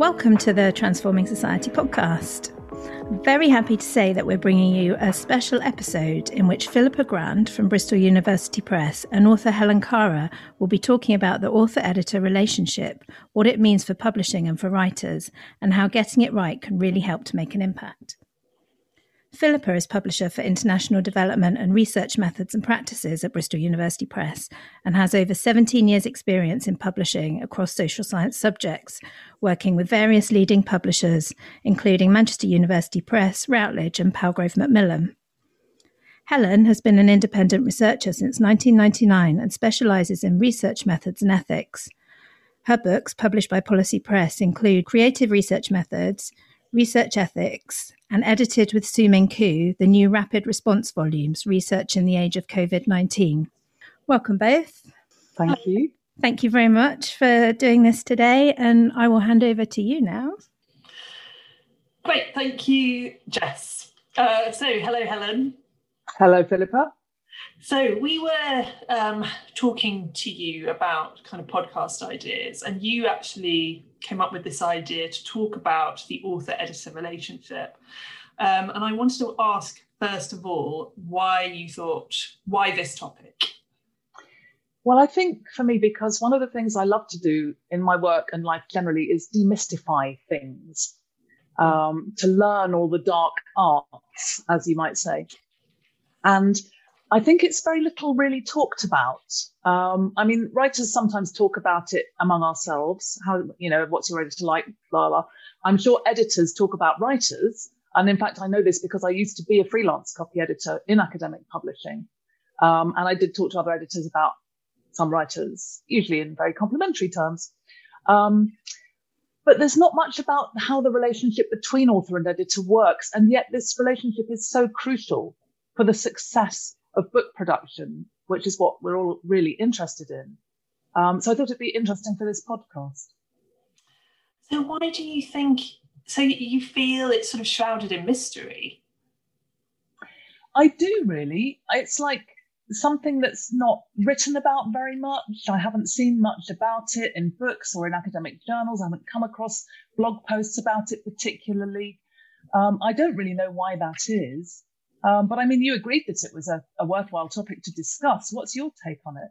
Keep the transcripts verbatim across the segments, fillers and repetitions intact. Welcome to the Transforming Society podcast. I'm very happy to say that we're bringing you a special episode in which Philippa Grand from Bristol University Press and author Helen Kara will be talking about the author-editor relationship, what it means for publishing and for writers, and how getting it right can really help to make an impact. Philippa is publisher for International Development and Research Methods and Practices at Bristol University Press and has over seventeen years' experience in publishing across social science subjects, working with various leading publishers, including Manchester University Press, Routledge and Palgrave Macmillan. Helen has been an independent researcher since nineteen ninety-nine and specialises in research methods and ethics. Her books, published by Policy Press, include Creative Research Methods, Research Ethics, and edited with Su Min Koo, the new Rapid Response Volumes, Research in the Age of COVID nineteen. Welcome both. Thank Hi. you. Thank you very much for doing this today, and I will hand over to you now. Great, thank you, Jess. Uh, so, hello, Helen. Hello, Philippa. So we were um, talking to you about kind of podcast ideas, and you actually came up with this idea to talk about the author-editor relationship. Um, and I wanted to ask, first of all, why you thought, why this topic? Well, I think for me, because one of the things I love to do in my work and life generally is demystify things, um, to learn all the dark arts, as you might say. And I think it's very little really talked about. Um, I mean, writers sometimes talk about it among ourselves. How, you know, what's your editor like, blah, blah. I'm sure editors talk about writers. And in fact, I know this because I used to be a freelance copy editor in academic publishing. Um, and I did talk to other editors about some writers, usually in very complimentary terms. Um, but there's not much about how the relationship between author and editor works. And yet this relationship is so crucial for the success of book production, which is what we're all really interested in. Um, so I thought it'd be interesting for this podcast. So why do you think, so you feel it's sort of shrouded in mystery? I do, really. It's like something that's not written about very much. I haven't seen much about it in books or in academic journals. I haven't come across blog posts about it particularly. Um, I don't really know why that is. Um, but I mean, you agreed that it was a, a worthwhile topic to discuss. What's your take on it?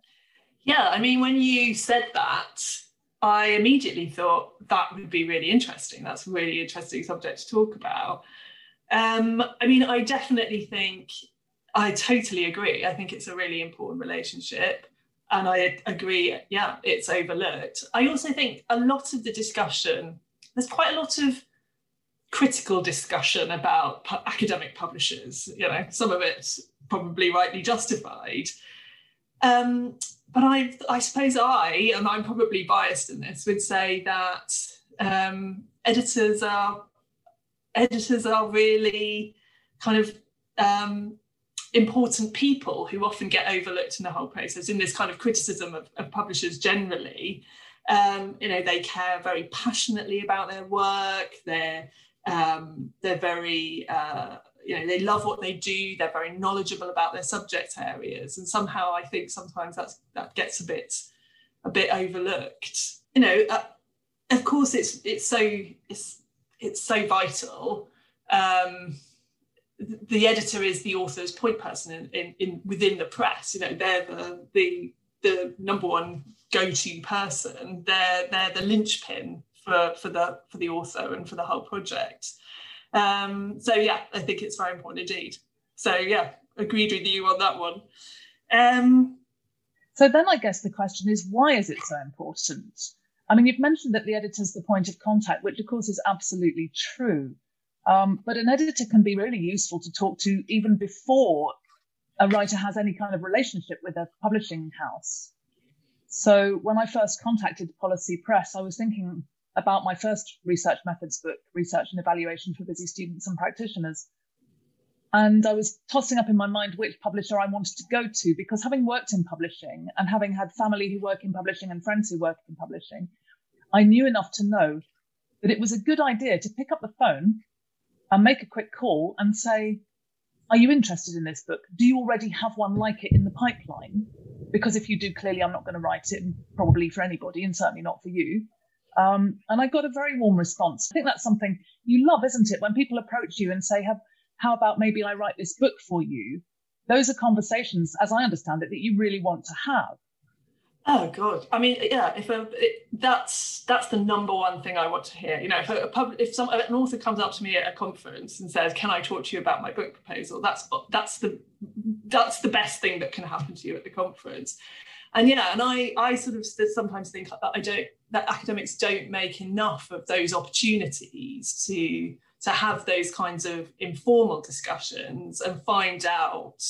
Yeah, I mean, when you said that, I immediately thought that would be really interesting. That's a really interesting subject to talk about. Um, I mean, I definitely think, I totally agree. I think it's a really important relationship. And I agree, yeah, it's overlooked. I also think a lot of the discussion, there's quite a lot of critical discussion about pu- academic publishers, you know, some of it probably rightly justified. Um, but I I suppose I, and I'm probably biased in this, would say that um, editors are editors are really kind of um, important people who often get overlooked in the whole process, in this kind of criticism of, of publishers generally. Um, you know, they care very passionately about their work, they're Um, they're very, uh, you know, they love what they do. They're very knowledgeable about their subject areas, and somehow I think sometimes that's, that gets a bit, a bit overlooked. You know, uh, of course, it's it's so it's it's so vital. Um, the editor is the author's point person in, in, in within the press. You know, they're the the the number one go-to person. They're they're the linchpin For, for the for the author and for the whole project. Um, so yeah, I think it's very important indeed. So yeah, agreed with you on that one. Um, so then I guess the question is, why is it so important? I mean, you've mentioned that the editor's the point of contact, which of course is absolutely true. Um, but an editor can be really useful to talk to even before a writer has any kind of relationship with a publishing house. So when I first contacted Policy Press, I was thinking about my first research methods book, Research and Evaluation for Busy Students and Practitioners. And I was tossing up in my mind which publisher I wanted to go to, because having worked in publishing and having had family who work in publishing and friends who work in publishing, I knew enough to know that it was a good idea to pick up the phone and make a quick call and say, are you interested in this book? Do you already have one like it in the pipeline? Because if you do, clearly I'm not going to write it, probably for anybody, and certainly not for you. Um, and I got a very warm response. I think that's something you love, isn't it? When people approach you and say, have, how about maybe I write this book for you? Those are conversations, as I understand it, that you really want to have. Oh, God. I mean, yeah, if a, it, that's that's the number one thing I want to hear. You know, if, a, a pub, if some, an author comes up to me at a conference and says, can I talk to you about my book proposal? That's that's the that's the best thing that can happen to you at the conference. And yeah, and I, I sort of sometimes think that I don't, that academics don't make enough of those opportunities to, to have those kinds of informal discussions and find out.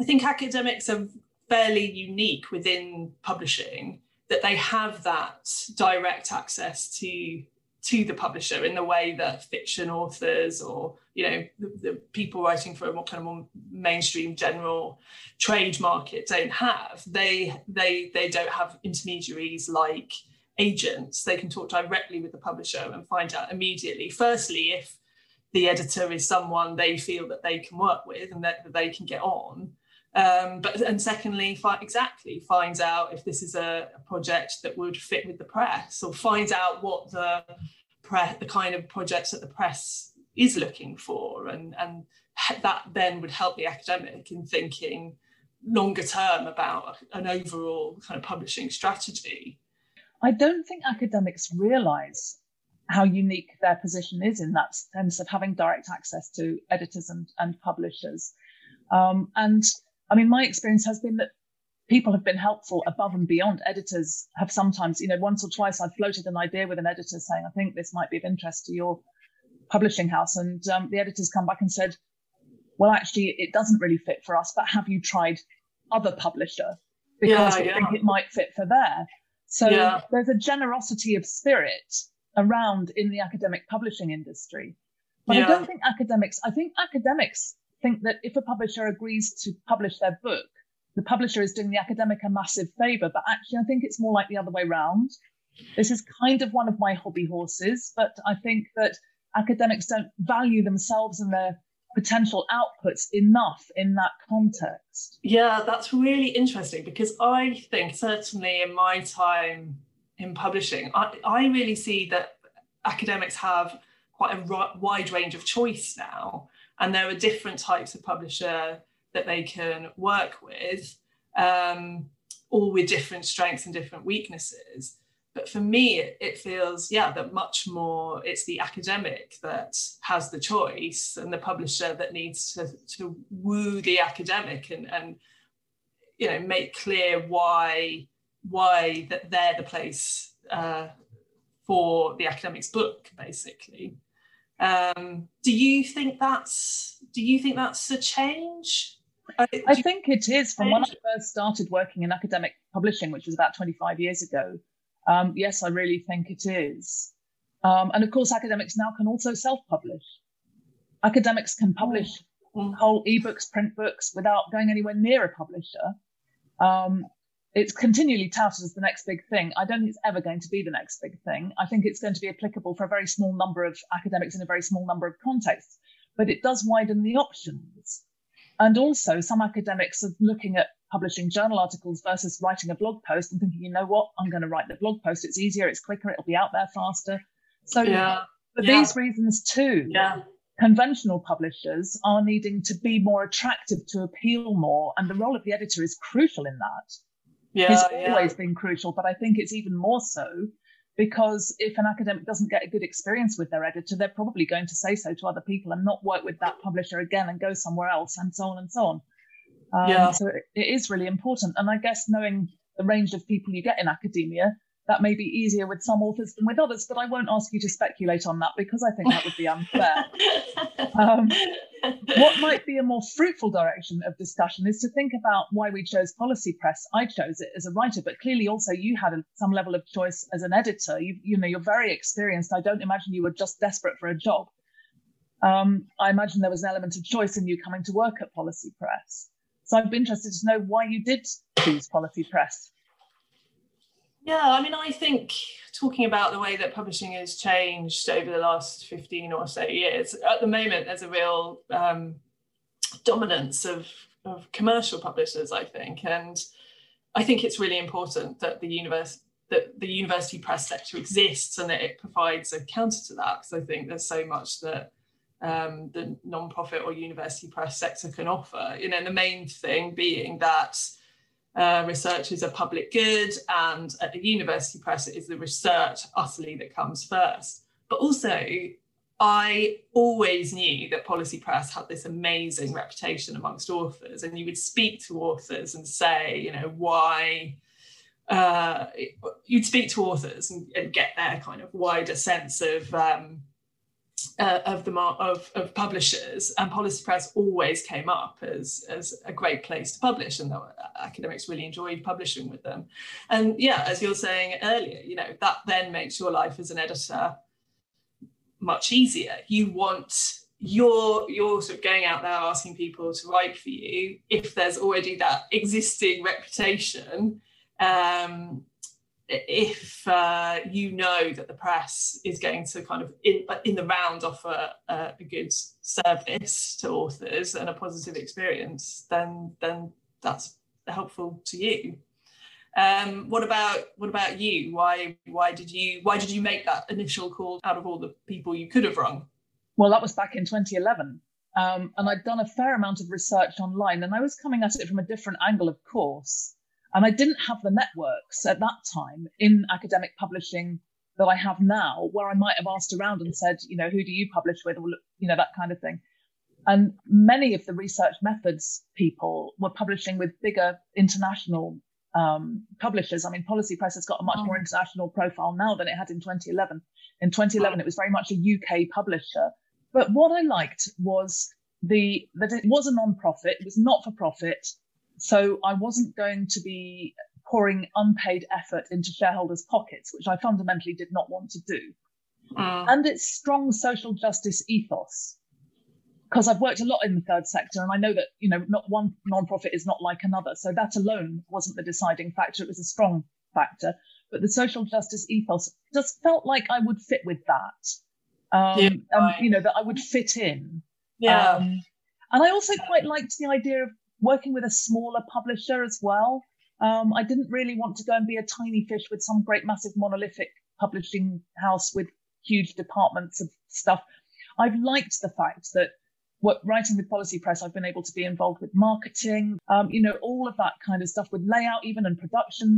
I think academics are fairly unique within publishing, that they have that direct access to, to the publisher in the way that fiction authors or, you know, the, the people writing for a more kind of more mainstream general trade market don't have. They, they, they don't have intermediaries like agents. They can talk directly with the publisher and find out immediately, firstly, if the editor is someone they feel that they can work with and that, that they can get on. Um, but and secondly, fi- exactly, finds out if this is a, a project that would fit with the press, or finds out what the pre- the kind of projects that the press is looking for, and and that then would help the academic in thinking longer term about an overall kind of publishing strategy. I don't think academics realise how unique their position is in that sense of having direct access to editors and, and publishers, um, and. I mean, my experience has been that people have been helpful above and beyond. Editors have sometimes, you know, once or twice I've floated an idea with an editor saying, I think this might be of interest to your publishing house. And um, the editor's come back and said, well, actually, it doesn't really fit for us, but have you tried other publisher? Because yeah, we yeah. think it might fit for there. So yeah. there's a generosity of spirit around in the academic publishing industry. But yeah. I don't think academics, I think academics... think that if a publisher agrees to publish their book, the publisher is doing the academic a massive favour. But actually, I think it's more like the other way round. This is kind of one of my hobby horses, but I think that academics don't value themselves and their potential outputs enough in that context. Yeah, that's really interesting, because I think certainly in my time in publishing, I, I really see that academics have quite a r- wide range of choice now. And there are different types of publisher that they can work with, um, all with different strengths and different weaknesses. But for me, it, it feels, yeah, that much more it's the academic that has the choice and the publisher that needs to, to woo the academic and, and, you know, make clear why, why that they're the place uh, for the academic's book, basically. Um, do you think that's do you think that's a change? I, I think it is. From when I first started working in academic publishing, which was about twenty-five years ago, um, yes, I really think it is. Um, and of course, academics now can also self-publish. Academics can publish mm-hmm. whole ebooks, print books, without going anywhere near a publisher. Um, it's continually touted as the next big thing. I don't think it's ever going to be the next big thing. I think it's going to be applicable for a very small number of academics in a very small number of contexts, but it does widen the options. And also some academics are looking at publishing journal articles versus writing a blog post and thinking, you know what, I'm going to write the blog post. It's easier, it's quicker, it'll be out there faster. So yeah. for yeah. these reasons too, yeah. conventional publishers are needing to be more attractive, to appeal more, and the role of the editor is crucial in that. Yeah, it's always yeah. been crucial, but I think it's even more so because if an academic doesn't get a good experience with their editor, they're probably going to say so to other people and not work with that publisher again and go somewhere else and so on and so on. Um, yeah. So it, it is really important. And I guess knowing the range of people you get in academia, that may be easier with some authors than with others, but I won't ask you to speculate on that because I think that would be unfair. um, what might be a more fruitful direction of discussion is to think about why we chose Policy Press. I chose it as a writer, but clearly also you had a, some level of choice as an editor. You, you know, you're very experienced. I don't imagine you were just desperate for a job. Um, I imagine there was an element of choice in you coming to work at Policy Press. So I'd be interested to know why you did choose Policy Press. Yeah, I mean, I think talking about the way that publishing has changed over the last fifteen or so years, at the moment, there's a real um, dominance of, of commercial publishers, I think. And I think it's really important that the universe, that the university press sector exists and that it provides a counter to that, because I think there's so much that um, the non-profit or university press sector can offer. You know, the main thing being that uh, research is a public good, and at the university press it is the research utterly that comes first. But also, I always knew that Policy Press had this amazing reputation amongst authors, and you would speak to authors and say, you know, why, uh, you'd speak to authors and, and get their kind of wider sense of um, uh, of the of, of publishers, and Policy Press always came up as as a great place to publish, and the academics really enjoyed publishing with them. And yeah, as you were saying earlier, you know, that then makes your life as an editor much easier. You want, you're, you're sort of going out there asking people to write for you. If there's already that existing reputation, um, if uh, you know that the press is going to kind of in, in the round offer uh, a good service to authors and a positive experience, then then that's helpful to you. Um, what about what about you? Why why did you why did you make that initial call out of all the people you could have rung? Well, that was back in twenty eleven, um, and I'd done a fair amount of research online, and I was coming at it from a different angle, of course, and I didn't have the networks at that time in academic publishing that I have now, where I might have asked around and said, you know, who do you publish with, or you know, that kind of thing. And many of the research methods people were publishing with bigger international Um, publishers. I mean, Policy Press has got a much more international profile now than it had in twenty eleven. In twenty eleven, it was very much a U K publisher. But what I liked was the that it was a non-profit, it was not for profit, so I wasn't going to be pouring unpaid effort into shareholders' pockets, which I fundamentally did not want to do. Uh. And its strong social justice ethos, because I've worked a lot in the third sector, and I know that, you know, not one non-profit is not like another. So that alone wasn't the deciding factor. It was a strong factor. But the social justice ethos just felt like I would fit with that, um, yeah, right. and, you know, that I would fit in. Yeah. Um, and I also quite liked the idea of working with a smaller publisher as well. Um, I didn't really want to go and be a tiny fish with some great, massive, monolithic publishing house with huge departments of stuff. I've liked the fact that What, writing with Policy Press, I've been able to be involved with marketing, um, you know, all of that kind of stuff, with layout even and production.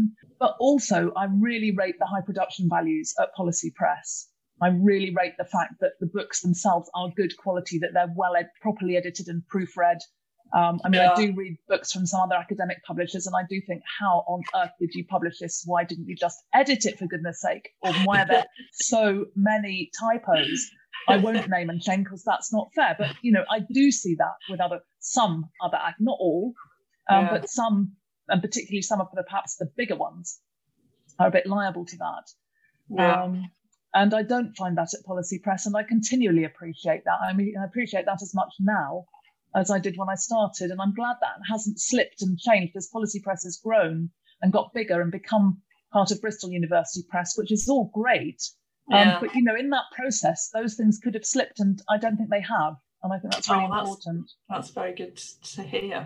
But also, I really rate the high production values at Policy Press. I really rate the fact that the books themselves are good quality, that they're well, ed- properly edited and proofread. Um, I mean, yeah. I do read books from some other academic publishers, and I do think, how on earth did you publish this? Why didn't you just edit it, for goodness sake? Or why are there so many typos? I won't name and shame, because that's not fair. But, you know, I do see that with other, some other, not all, um, yeah. but some, and particularly some of the perhaps the bigger ones are a bit liable to that. Yeah. Um, and I don't find that at Policy Press, and I continually appreciate that. I mean, I appreciate that as much now as I did when I started. And I'm glad that hasn't slipped and changed as Policy Press has grown and got bigger and become part of Bristol University Press, which is all great. Yeah. Um, but, you know, in that process, those things could have slipped, and I don't think they have. And I think that's really oh, that's, important. That's very good to hear.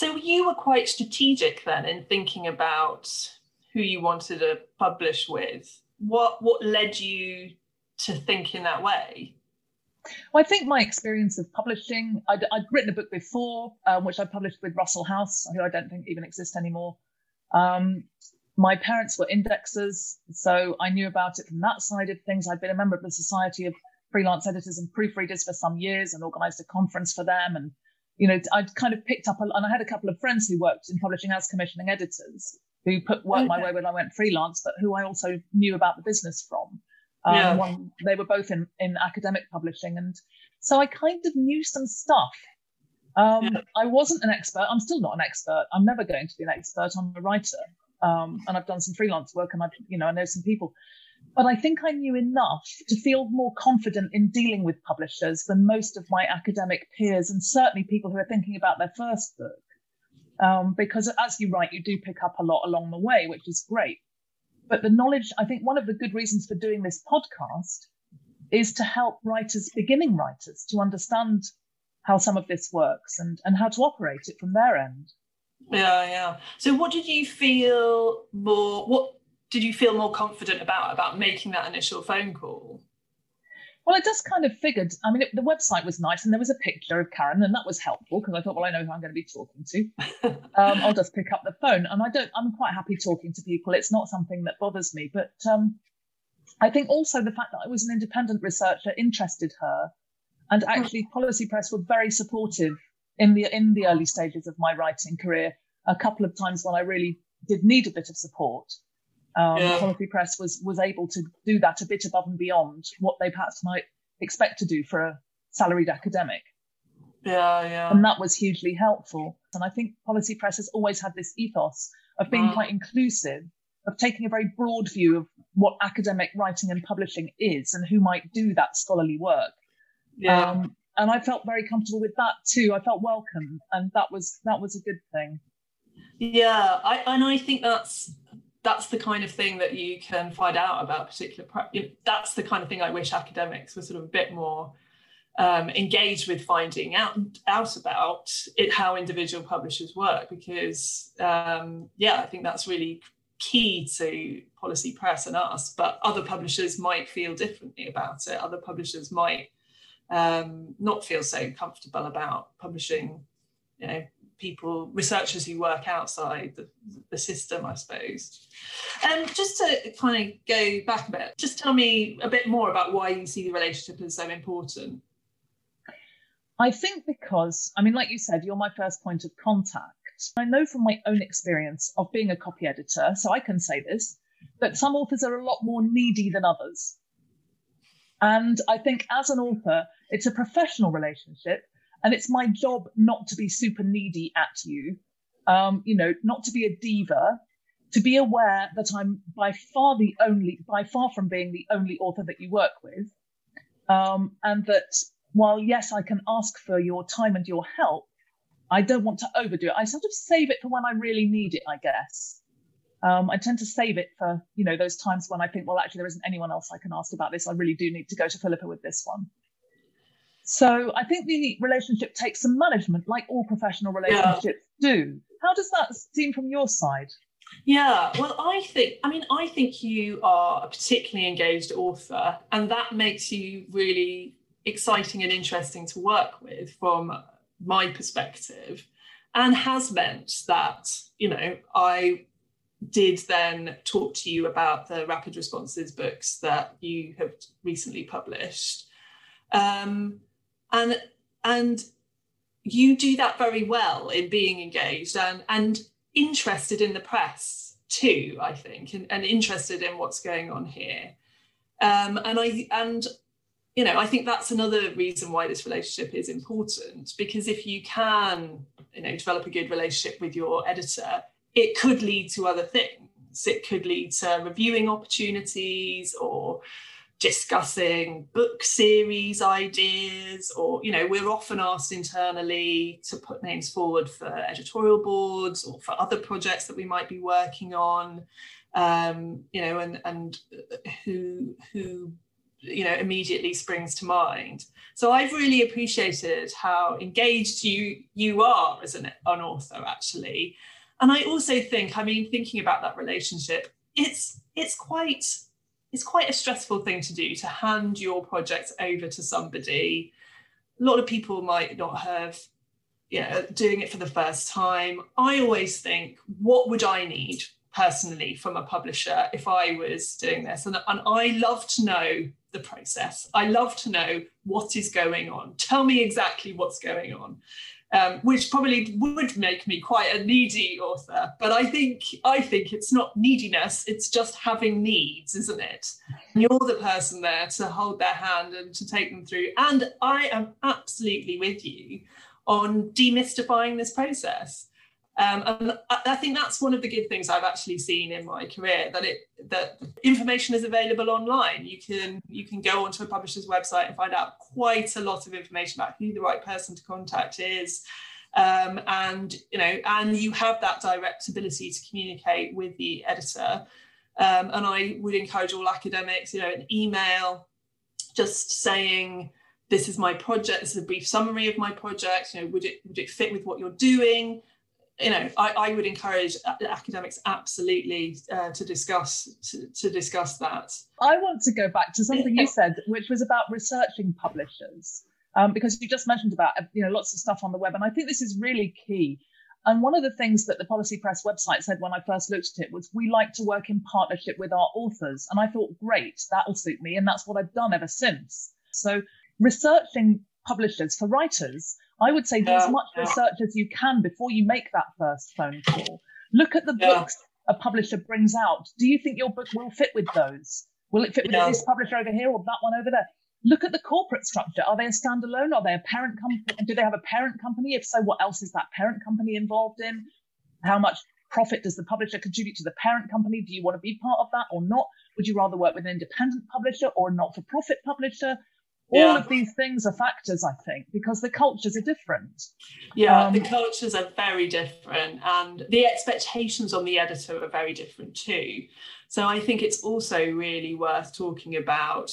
So you were quite strategic then in thinking about who you wanted to publish with. What what led you to think in that way? Well, I think my experience of publishing, I'd, I'd written a book before, uh, which I published with Russell House, who I don't think even exists anymore. Um, my parents were indexers, so I knew about it from that side of things. I'd been a member of the Society of Freelance Editors and Proofreaders for some years and organised a conference for them. And, you know, I'd kind of picked up, a, and I had a couple of friends who worked in publishing as commissioning editors who put work okay. my way when I went freelance, but who I also knew about the business from. Um, yeah. one, they were both in, in academic publishing. And so I kind of knew some stuff. Um, yeah. I wasn't an expert. I'm still not an expert. I'm never going to be an expert. I'm a writer. Um, and I've done some freelance work, and I've, you know, I know some people. But I think I knew enough to feel more confident in dealing with publishers than most of my academic peers, and certainly people who are thinking about their first book. Um, because as you write, you do pick up a lot along the way, which is great. But the knowledge, I think one of the good reasons for doing this podcast is to help writers, beginning writers, to understand how some of this works and, and how to operate it from their end. Yeah, yeah. So what did you feel more, what did you feel more confident about about making that initial phone call? Well, it just kind of figured. I mean, it, the website was nice, and there was a picture of Karen, and that was helpful because I thought, well, I know who I'm going to be talking to. um, I'll just pick up the phone, and I don't. I'm quite happy talking to people. It's not something that bothers me. But um, I think also the fact that I was an independent researcher interested her, and actually, Policy Press were very supportive in the in the early stages of my writing career. A couple of times when I really did need a bit of support. Um, yeah. Policy Press was was able to do that a bit above and beyond what they perhaps might expect to do for a salaried academic. Yeah, yeah. And that was hugely helpful. And I think Policy Press has always had this ethos of being mm. quite inclusive, of taking a very broad view of what academic writing and publishing is and who might do that scholarly work. Yeah. Um, and I felt very comfortable with that too. I felt welcome, and that was that was a good thing. Yeah, I, and I think that's... that's the kind of thing that you can find out about particular, that's the kind of thing I wish academics were sort of a bit more um, engaged with finding out, out about it, how individual publishers work, because um, yeah, I think that's really key to Policy Press and us, but other publishers might feel differently about it. Other publishers might um, not feel so comfortable about publishing, you know, people, researchers who work outside the, the system, I suppose. Um, just to kind of go back a bit, just tell me a bit more about why you see the relationship as so important. I think because, I mean, like you said, you're my first point of contact. I know from my own experience of being a copy editor, so I can say this, that some authors are a lot more needy than others. And I think as an author, it's a professional relationship. And it's my job not to be super needy at you, um, you know, not to be a diva, to be aware that I'm by far the only, by far from being the only author that you work with. Um, and that while, yes, I can ask for your time and your help, I don't want to overdo it. I sort of save it for when I really need it, I guess. Um, I tend to save it for, you know, those times when I think, well, actually, there isn't anyone else I can ask about this. I really do need to go to Philippa with this one. So I think the relationship takes some management, like all professional relationships yeah. do. How does that seem from your side? Yeah, well, I think, I mean, I think you are a particularly engaged author, and that makes you really exciting and interesting to work with from my perspective, and has meant that, you know, I did then talk to you about the Rapid Responses books that you have recently published. Um, And and you do that very well in being engaged and, and interested in the press too, I think, and, and interested in what's going on here. Um, and I and you know I think that's another reason why this relationship is important, because if you can you know develop a good relationship with your editor, it could lead to other things. It could lead to reviewing opportunities or discussing book series ideas, or, you know, we're often asked internally to put names forward for editorial boards or for other projects that we might be working on, um, you know, and and who, who, you know, immediately springs to mind. So I've really appreciated how engaged you, you are as an, an author, actually. And I also think, I mean, thinking about that relationship, it's it's quite... it's quite a stressful thing to do, to hand your project over to somebody. A lot of people might not have, yeah, doing it for the first time. I always think, what would I need personally from a publisher if I was doing this? And, and I love to know the process. I love to know what is going on. Tell me exactly what's going on, um, which probably would make me quite a needy author. But I think I think it's not neediness, it's just having needs, isn't it? And you're the person there to hold their hand and to take them through. And I am absolutely with you on demystifying this process. Um, and I think that's one of the good things I've actually seen in my career, that it that information is available online. You can you can go onto a publisher's website and find out quite a lot of information about who the right person to contact is, um, and you know, and you have that direct ability to communicate with the editor. Um, and I would encourage all academics, you know, an email, just saying, this is my project. This is a brief summary of my project. You know, would it would it fit with what you're doing? you know, I, I would encourage academics absolutely uh, to discuss to, to discuss that. I want to go back to something you said, which was about researching publishers, um, because you just mentioned about, you know, lots of stuff on the web. And I think this is really key. And one of the things that the Policy Press website said when I first looked at it was, we like to work in partnership with our authors. And I thought, great, that'll suit me. And that's what I've done ever since. So researching publishers for writers, I would say do yeah, as much yeah. research as you can before you make that first phone call. Look at the yeah. books a publisher brings out. Do you think your book will fit with those? Will it fit with yeah. this publisher over here or that one over there? Look at the corporate structure. Are they a standalone? Are they a parent company? Do they have a parent company? If so, what else is that parent company involved in? How much profit does the publisher contribute to the parent company? Do you want to be part of that or not? Would you rather work with an independent publisher or a not-for-profit publisher? Yeah. All of these things are factors, I think, because the cultures are different. Yeah, um, the cultures are very different, and the expectations on the editor are very different too. So I think it's also really worth talking about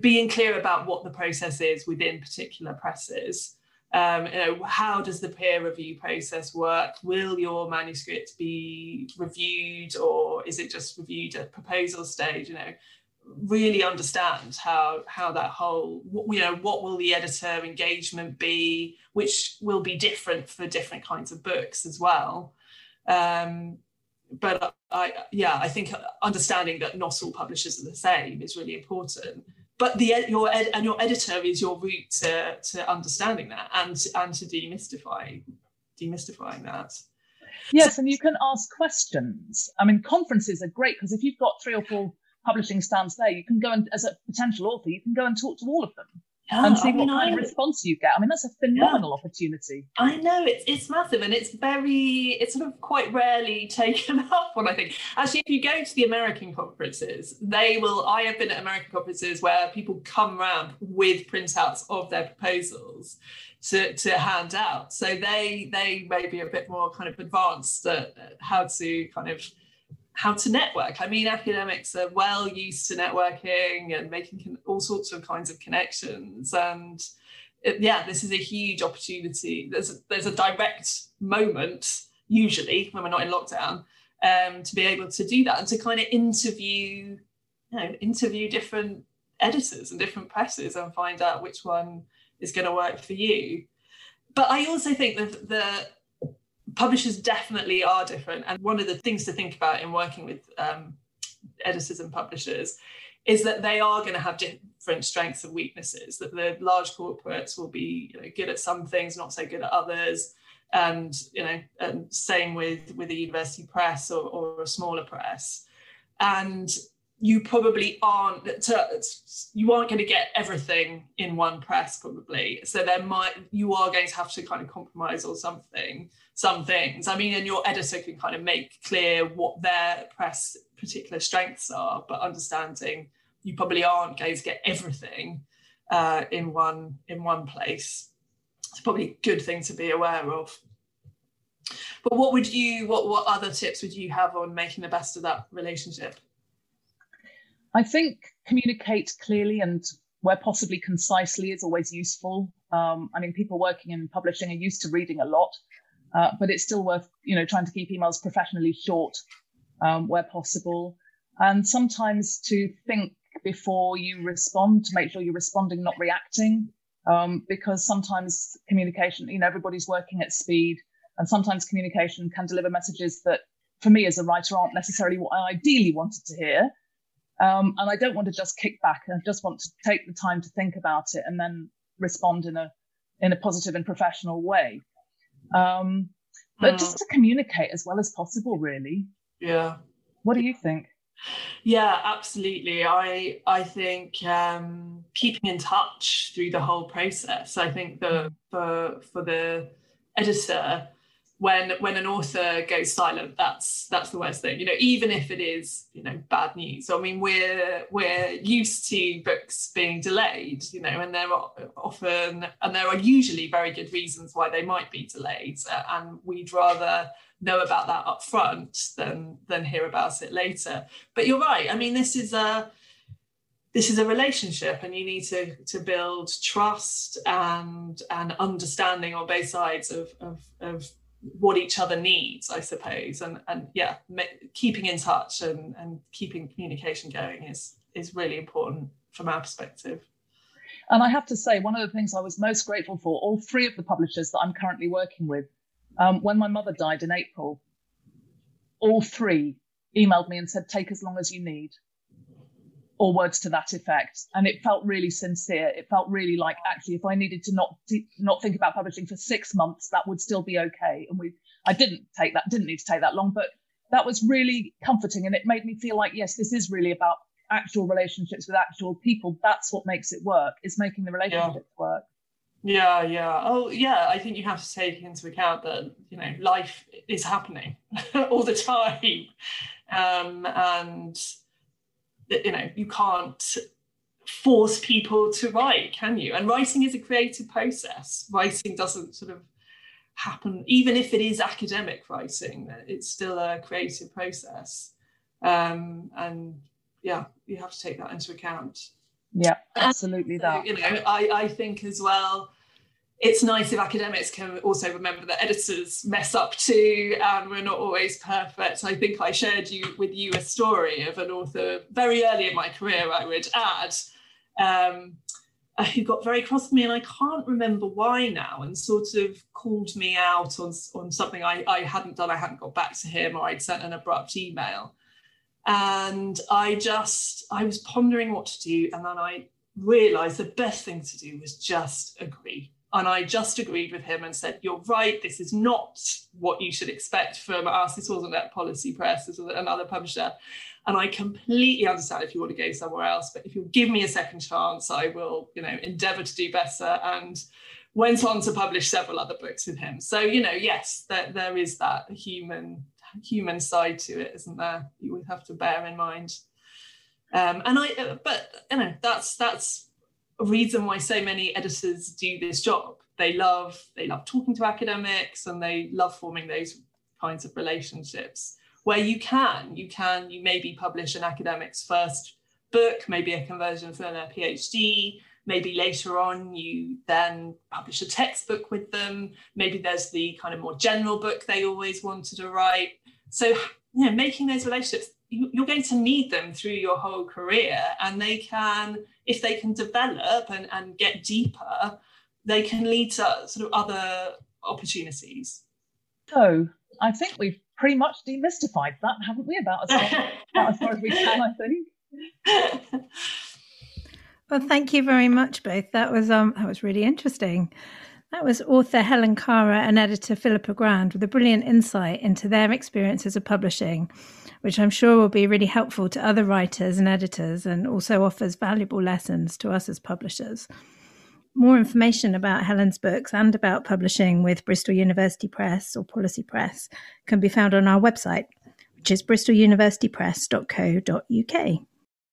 being clear about what the process is within particular presses. Um, you know, how does the peer review process work? Will your manuscript be reviewed, or is it just reviewed at proposal stage? You know, really understand how how that whole, you know, what will the editor engagement be, which will be different for different kinds of books as well. Um, but I, yeah, I think understanding that not all publishers are the same is really important. But the your ed, and your editor is your route to to understanding that and and to demystify demystifying that. Yes, and you can ask questions. I mean, conferences are great because if you've got three or four publishing stands there, you can go and, as a potential author, you can go and talk to all of them yeah, and see I mean, what kind I, of response you get. I mean, that's a phenomenal yeah. opportunity. I know, it's it's massive, and it's very, it's sort of quite rarely taken up on, I think. Actually, if you go to the American conferences, they will, I have been at American conferences where people come round with printouts of their proposals to, to hand out. So they, they may be a bit more kind of advanced at how to kind of how to network. I mean, academics are well used to networking and making all sorts of kinds of connections. And it, yeah, this is a huge opportunity. There's a, there's a direct moment, usually when we're not in lockdown, um, to be able to do that and to kind of interview, you know, interview different editors and different presses and find out which one is going to work for you. But I also think that the publishers definitely are different, and one of the things to think about in working with um, editors and publishers is that they are going to have different strengths and weaknesses, that the large corporates will be, you know, good at some things, not so good at others, and, you know, and same with with a university press or, or a smaller press, and you probably aren't to, you aren't going to get everything in one press probably. So there might, you are going to have to kind of compromise or something, some things. I mean, and your editor can kind of make clear what their press particular strengths are, but understanding you probably aren't going to get everything uh, in one in one place. It's probably a good thing to be aware of. But what would you, what what other tips would you have on making the best of that relationship? I think communicate clearly and where possibly concisely is always useful. Um, I mean, people working in publishing are used to reading a lot, uh, but it's still worth, you know, trying to keep emails professionally short um, where possible. And sometimes to think before you respond, to make sure you're responding, not reacting, um, because sometimes communication, you know, everybody's working at speed, and sometimes communication can deliver messages that, for me as a writer, aren't necessarily what I ideally wanted to hear. Um, and I don't want to just kick back. I just want to take the time to think about it and then respond in a in a positive and professional way. Um, but mm. just to communicate as well as possible, really. Yeah. What do you think? Yeah, absolutely. I I think um, keeping in touch through the whole process. I think the for for the editor, when when an author goes silent, that's that's the worst thing, you know, even if it is, you know, bad news. I mean, we're we're used to books being delayed, you know, and there are often and there are usually very good reasons why they might be delayed, and we'd rather know about that up front than than hear about it later. But you're right, I mean, this is a This is a relationship, and you need to, to build trust and and understanding on both sides of, of, of what each other needs, I suppose. And and yeah, keeping in touch and, and keeping communication going is is really important from our perspective. And I have to say, one of the things I was most grateful for, all three of the publishers that I'm currently working with, um, when my mother died in April, all three emailed me and said, take as long as you need, or words to that effect. And it felt really sincere. It felt really like, actually, if I needed to not not think about publishing for six months, that would still be okay. And we, I didn't take that, didn't need to take that long, but that was really comforting. And it made me feel like, yes, this is really about actual relationships with actual people. That's what makes it work, is making the relationships yeah. work. Yeah, yeah. Oh, yeah. I think you have to take into account that, you know, life is happening all the time. Um, and, you know, you can't force people to write, can you? And writing is a creative process. Writing doesn't sort of happen, even if it is academic writing, it's still a creative process. Um, and yeah, you have to take that into account. Yeah, absolutely. So, that, you know, I, I think as well, it's nice if academics can also remember that editors mess up too, and we're not always perfect. I think I shared you with you a story of an author very early in my career, I would add, um, who got very cross with me, and I can't remember why now, and sort of called me out on, on something I, I hadn't done. I hadn't got back to him, or I'd sent an abrupt email. And I just, I was pondering what to do. And then I realized the best thing to do was just agree. And I just agreed with him and said, you're right, this is not what you should expect from us. This wasn't at Policy Press, this was another publisher. And I completely understand if you want to go somewhere else, but if you'll give me a second chance, I will, you know, endeavor to do better. And went on to publish several other books with him. So, you know, yes, there, there is that human human side to it, isn't there? You would have to bear in mind. Um, and I, but you know, that's that's a reason why so many editors do this job. They love they love talking to academics, and they love forming those kinds of relationships where you can you can you maybe publish an academic's first book, maybe a conversion from a PhD. Maybe later on you then publish a textbook with them. Maybe there's the kind of more general book they always wanted to write. So, you know, making those relationships, you're going to need them through your whole career. And they can, if they can develop and, and get deeper, they can lead to sort of other opportunities. So I think we've pretty much demystified that, haven't we? About as far, about as, far as we can, I think. Well, thank you very much, both. That was um, that was really interesting. That was author Helen Kara and editor Philippa Grand with a brilliant insight into their experiences of publishing, which I'm sure will be really helpful to other writers and editors, and also offers valuable lessons to us as publishers. More information about Helen's books and about publishing with Bristol University Press or Policy Press can be found on our website, which is bristol university press dot co dot uk.